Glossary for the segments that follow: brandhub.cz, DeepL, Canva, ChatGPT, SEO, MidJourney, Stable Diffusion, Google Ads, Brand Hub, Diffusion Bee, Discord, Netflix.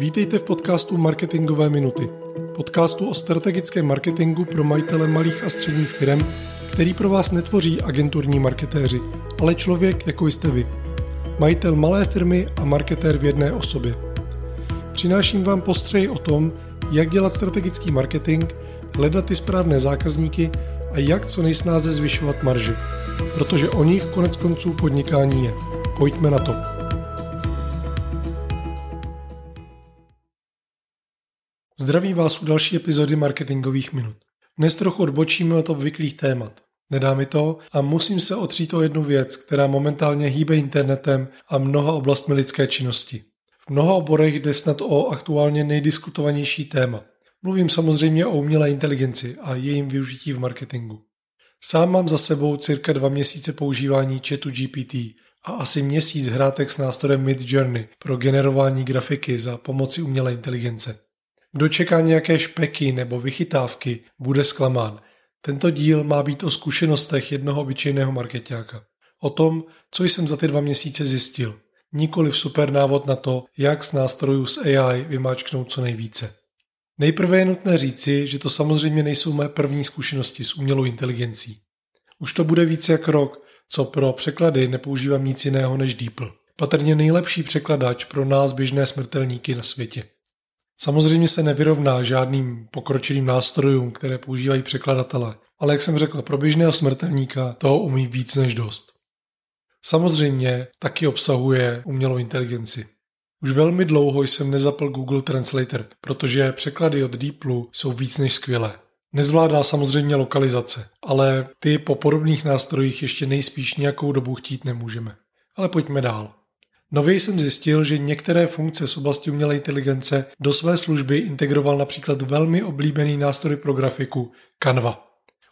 Vítejte v podcastu Marketingové minuty. Podcastu o strategickém marketingu pro majitele malých a středních firem, který pro vás netvoří agenturní marketéři, ale člověk, jako jste vy. Majitel malé firmy a marketér v jedné osobě. Přináším vám postřehy o tom, jak dělat strategický marketing, hledat ty správné zákazníky a jak co nejsnáze zvyšovat marži. Protože o nich koneckonců podnikání je. Pojďme na to. Zdraví vás u další epizody marketingových minut. Dnes trochu odbočíme od obvyklých témat. Nedá mi to a musím se otřít o jednu věc, která momentálně hýbe internetem a mnoha oblastmi lidské činnosti. V mnoha oborech jde snad o aktuálně nejdiskutovanější téma. Mluvím samozřejmě o umělé inteligenci a jejím využití v marketingu. Sám mám za sebou cirka 2 měsíce používání ChatGPT a asi měsíc hrátek s nástrojem MidJourney pro generování grafiky za pomoci umělé inteligence. Kdo čeká nějaké špeky nebo vychytávky, bude zklamán. Tento díl má být o zkušenostech jednoho obyčejného markeťáka. O tom, co jsem za ty 2 měsíce zjistil. Nikoliv super návod na to, jak z nástrojů s AI vymáčknout co nejvíce. Nejprve je nutné říci, že to samozřejmě nejsou mé první zkušenosti s umělou inteligencí. Už to bude více jak rok, co pro překlady nepoužívám nic jiného než DeepL. Patrně nejlepší překladač pro nás běžné smrtelníky na světě. Samozřejmě se nevyrovná žádným pokročilým nástrojům, které používají překladatelé, ale jak jsem řekl, pro běžného smrtelníka toho umí víc než dost. Samozřejmě taky obsahuje umělou inteligenci. Už velmi dlouho jsem nezapl Google Translator, protože překlady od DeepLu jsou víc než skvělé. Nezvládá samozřejmě lokalizace, ale ty po podobných nástrojích ještě nejspíš nějakou dobu chtít nemůžeme. Ale pojďme dál. Nově jsem zjistil, že některé funkce z oblasti umělé inteligence do své služby integroval například velmi oblíbený nástroj pro grafiku Canva.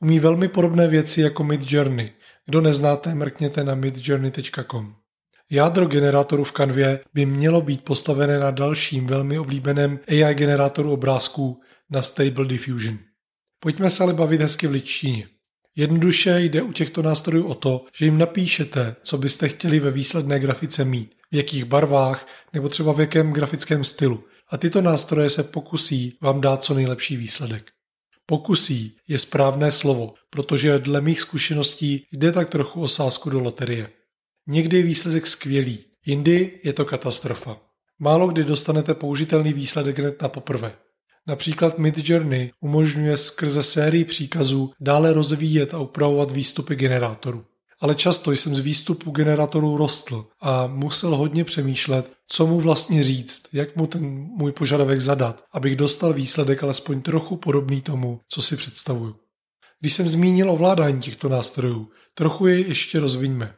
Umí velmi podobné věci jako MidJourney. Kdo neznáte, mrkněte na midjourney.com. Jádro generátoru v Canvě by mělo být postavené na dalším velmi oblíbeném AI generátoru obrázků na Stable Diffusion. Pojďme se ale bavit hezky v lidštině. Jednoduše jde u těchto nástrojů o to, že jim napíšete, co byste chtěli ve výsledné grafice mít, v jakých barvách nebo třeba v jakém grafickém stylu a tyto nástroje se pokusí vám dát co nejlepší výsledek. Pokusí je správné slovo, protože dle mých zkušeností jde tak trochu o sázku do loterie. Někdy je výsledek skvělý, jindy je to katastrofa. Málo kdy dostanete použitelný výsledek hned na poprvé. Například MidJourney umožňuje skrze sérii příkazů dále rozvíjet a upravovat výstupy generátorů. Ale často jsem z výstupu generátorů rostl a musel hodně přemýšlet, co mu vlastně říct, jak mu ten můj požadavek zadat, abych dostal výsledek alespoň trochu podobný tomu, co si představuju. Když jsem zmínil ovládání těchto nástrojů, trochu je ještě rozviňme.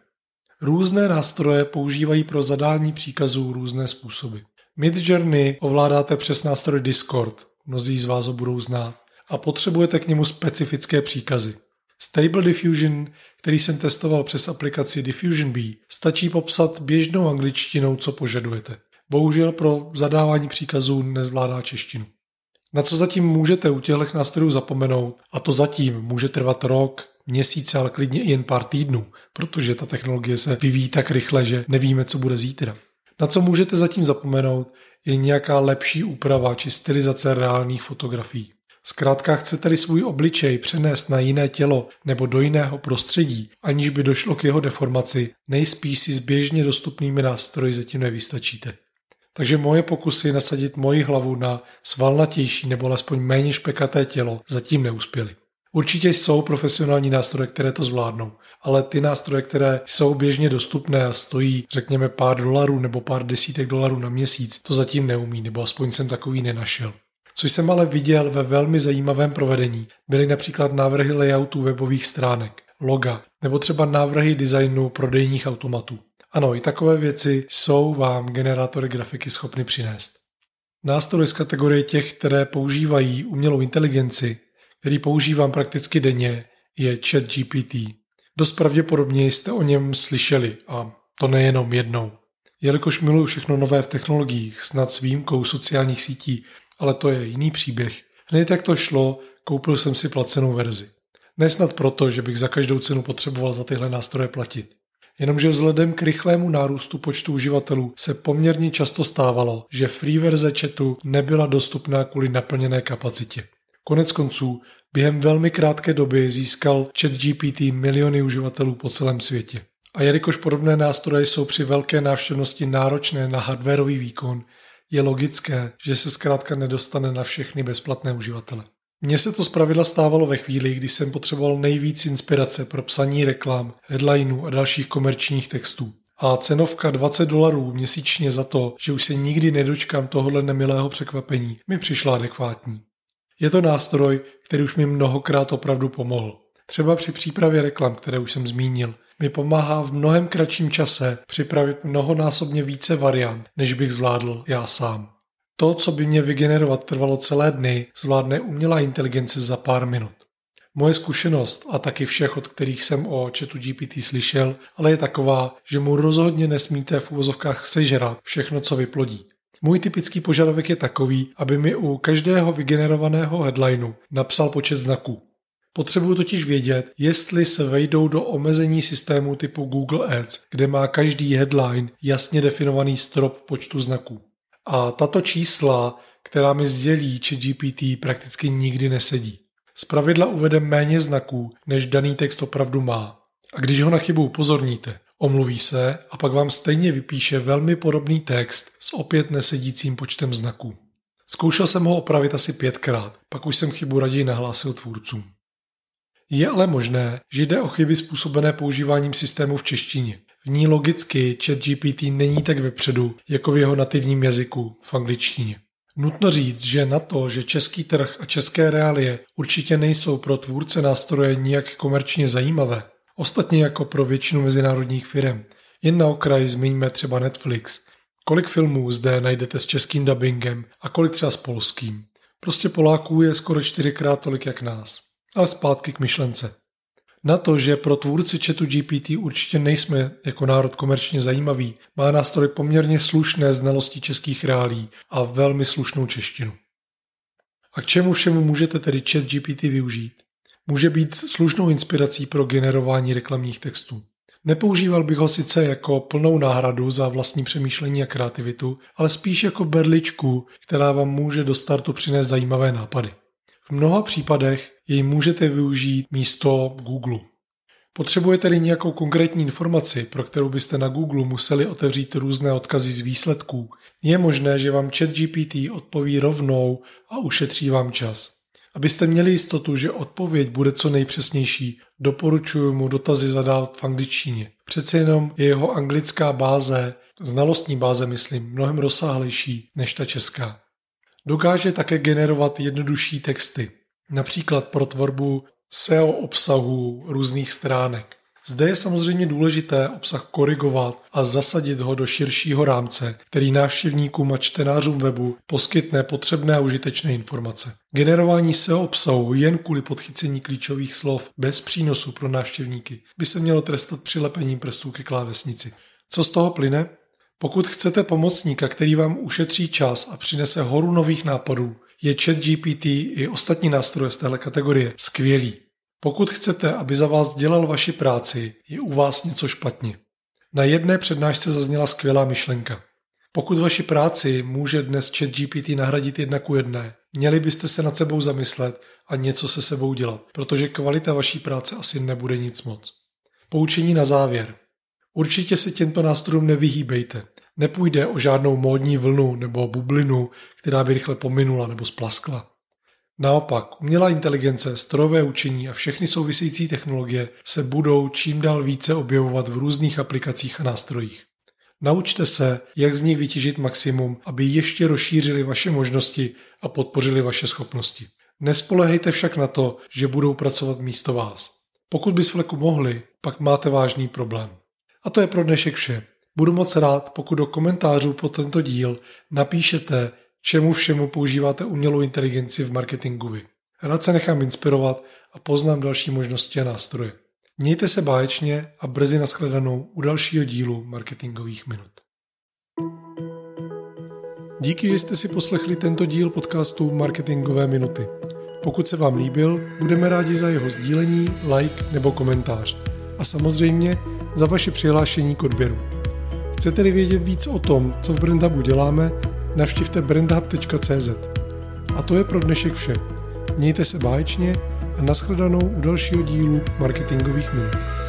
Různé nástroje používají pro zadání příkazů různé způsoby. MidJourney ovládáte přes nástroj Discord, mnozí z vás ho budou znát, a potřebujete k němu specifické příkazy. Stable Diffusion, který jsem testoval přes aplikaci Diffusion Bee, stačí popsat běžnou angličtinou, co požadujete. Bohužel pro zadávání příkazů nezvládá češtinu. Na co zatím můžete u těchto nástrojů zapomenout, a to zatím může trvat rok, měsíce, ale klidně i jen pár týdnů, protože ta technologie se vyvíjí tak rychle, že nevíme, co bude zítra. Na co můžete zatím zapomenout, je nějaká lepší úprava či stylizace reálných fotografií. Zkrátka chcete-li svůj obličej přenést na jiné tělo nebo do jiného prostředí, aniž by došlo k jeho deformaci, nejspíš si s běžně dostupnými nástroji zatím nevystačíte. Takže moje pokusy nasadit moji hlavu na svalnatější nebo alespoň méně špekaté tělo zatím neuspěly. Určitě jsou profesionální nástroje, které to zvládnou, ale ty nástroje, které jsou běžně dostupné a stojí, řekněme, pár dolarů nebo pár desítek dolarů na měsíc, to zatím neumí, nebo aspoň jsem takový nenašel. Co jsem ale viděl ve velmi zajímavém provedení, byly například návrhy layoutů webových stránek, loga, nebo třeba návrhy designu prodejních automatů. Ano, i takové věci jsou vám generátory grafiky schopny přinést. Nástroj z kategorie těch, které používají umělou inteligenci, který používám prakticky denně, je ChatGPT. Dost pravděpodobně jste o něm slyšeli a to nejenom jednou. Jelikož miluju všechno nové v technologiích, snad s výjimkou sociálních sítí, ale to je jiný příběh. Hned jak to šlo, koupil jsem si placenou verzi. Nesnad proto, že bych za každou cenu potřeboval za tyhle nástroje platit. Jenomže vzhledem k rychlému nárůstu počtu uživatelů se poměrně často stávalo, že free verze chatu nebyla dostupná kvůli naplněné kapacitě. Koneckonců, během velmi krátké doby získal ChatGPT miliony uživatelů po celém světě. A jelikož podobné nástroje jsou při velké návštěvnosti náročné na hardwarový výkon, je logické, že se zkrátka nedostane na všechny bezplatné uživatele. Mně se to zpravidla stávalo ve chvíli, kdy jsem potřeboval nejvíc inspirace pro psaní reklam, headlinů a dalších komerčních textů. A cenovka $20 měsíčně za to, že už se nikdy nedočkám tohohle nemilého překvapení, mi přišla adekvátní. Je to nástroj, který už mi mnohokrát opravdu pomohl. Třeba při přípravě reklam, které už jsem zmínil, mi pomáhá v mnohem kratším čase připravit mnohonásobně více variant, než bych zvládl já sám. To, co by mě vygenerovat trvalo celé dny, zvládne umělá inteligence za pár minut. Moje zkušenost a taky všech, od kterých jsem o ChatGPT slyšel, ale je taková, že mu rozhodně nesmíte v uvozovkách sežrat všechno, co vyplodí. Můj typický požadavek je takový, aby mi u každého vygenerovaného headlineu napsal počet znaků. Potřebuju totiž vědět, jestli se vejdou do omezení systému typu Google Ads, kde má každý headline jasně definovaný strop počtu znaků. A tato čísla, která mi sdělí ChatGPT, prakticky nikdy nesedí. Zpravidla uvede méně znaků, než daný text opravdu má. A když ho na chybu upozorníte, omluví se a pak vám stejně vypíše velmi podobný text s opět nesedícím počtem znaků. Zkoušel jsem ho opravit asi 5krát, pak už jsem chybu raději nahlásil tvůrcům. Je ale možné, že jde o chyby způsobené používáním systému v češtině. V ní logicky ChatGPT není tak vepředu, jako v jeho nativním jazyku v angličtině. Nutno říct, že na to, že český trh a české reálie určitě nejsou pro tvůrce nástroje nijak komerčně zajímavé, ostatně jako pro většinu mezinárodních firem. Jen na okraj zmiňme třeba Netflix. Kolik filmů zde najdete s českým dubbingem a kolik třeba s polským. Prostě Poláků je skoro 4krát tolik jak nás. Ale zpátky k myšlence. Na to, že pro tvůrci ChatGPT určitě nejsme jako národ komerčně zajímaví, má nástroj poměrně slušné znalosti českých reálí a velmi slušnou češtinu. A k čemu všemu můžete tedy ChatGPT využít? Může být slušnou inspirací pro generování reklamních textů. Nepoužíval bych ho sice jako plnou náhradu za vlastní přemýšlení a kreativitu, ale spíš jako berličku, která vám může do startu přinést zajímavé nápady. V mnoha případech jej můžete využít místo Google. Potřebujete-li nějakou konkrétní informaci, pro kterou byste na Google museli otevřít různé odkazy z výsledků, je možné, že vám ChatGPT odpoví rovnou a ušetří vám čas. Abyste měli jistotu, že odpověď bude co nejpřesnější, doporučuji mu dotazy zadávat v angličtině. Přece jenom je jeho anglická báze, znalostní báze myslím, mnohem rozsáhlejší než ta česká. Dokáže také generovat jednodušší texty, například pro tvorbu SEO obsahu různých stránek. Zde je samozřejmě důležité obsah korigovat a zasadit ho do širšího rámce, který návštěvníkům a čtenářům webu poskytne potřebné a užitečné informace. Generování SEO obsahu jen kvůli podchycení klíčových slov bez přínosu pro návštěvníky by se mělo trestat přilepením prstů ke klávesnici. Co z toho plyne? Pokud chcete pomocníka, který vám ušetří čas a přinese horu nových nápadů, je ChatGPT i ostatní nástroje z téhle kategorie skvělý. Pokud chcete, aby za vás dělal vaši práci, je u vás něco špatně. Na jedné přednášce zazněla skvělá myšlenka. Pokud vaši práci může dnes ChatGPT nahradit 1:1, měli byste se nad sebou zamyslet a něco se sebou dělat, protože kvalita vaší práce asi nebude nic moc. Poučení na závěr. Určitě se těmto nástrojům nevyhýbejte. Nepůjde o žádnou módní vlnu nebo bublinu, která by rychle pominula nebo splaskla. Naopak, umělá inteligence, strojové učení a všechny související technologie se budou čím dál více objevovat v různých aplikacích a nástrojích. Naučte se, jak z nich vytěžit maximum, aby ještě rozšířili vaše možnosti a podpořili vaše schopnosti. Nespoléhejte však na to, že budou pracovat místo vás. Pokud by s fleku mohli, pak máte vážný problém. A to je pro dnešek vše. Budu moc rád, pokud do komentářů pod tento díl napíšete, čemu všemu používáte umělou inteligenci v marketingu vy. Rád se nechám inspirovat a poznám další možnosti a nástroje. Mějte se báječně a brzy nashledanou u dalšího dílu Marketingových minut. Díky, že jste si poslechli tento díl podcastu Marketingové minuty. Pokud se vám líbil, budeme rádi za jeho sdílení, like nebo komentář. A samozřejmě za vaše přihlášení k odběru. Chcete-li vědět víc o tom, co v Brand Hubu děláme, navštivte brandhub.cz. A to je pro dnešek vše. Mějte se báječně a nashledanou u dalšího dílu Marketingových minut.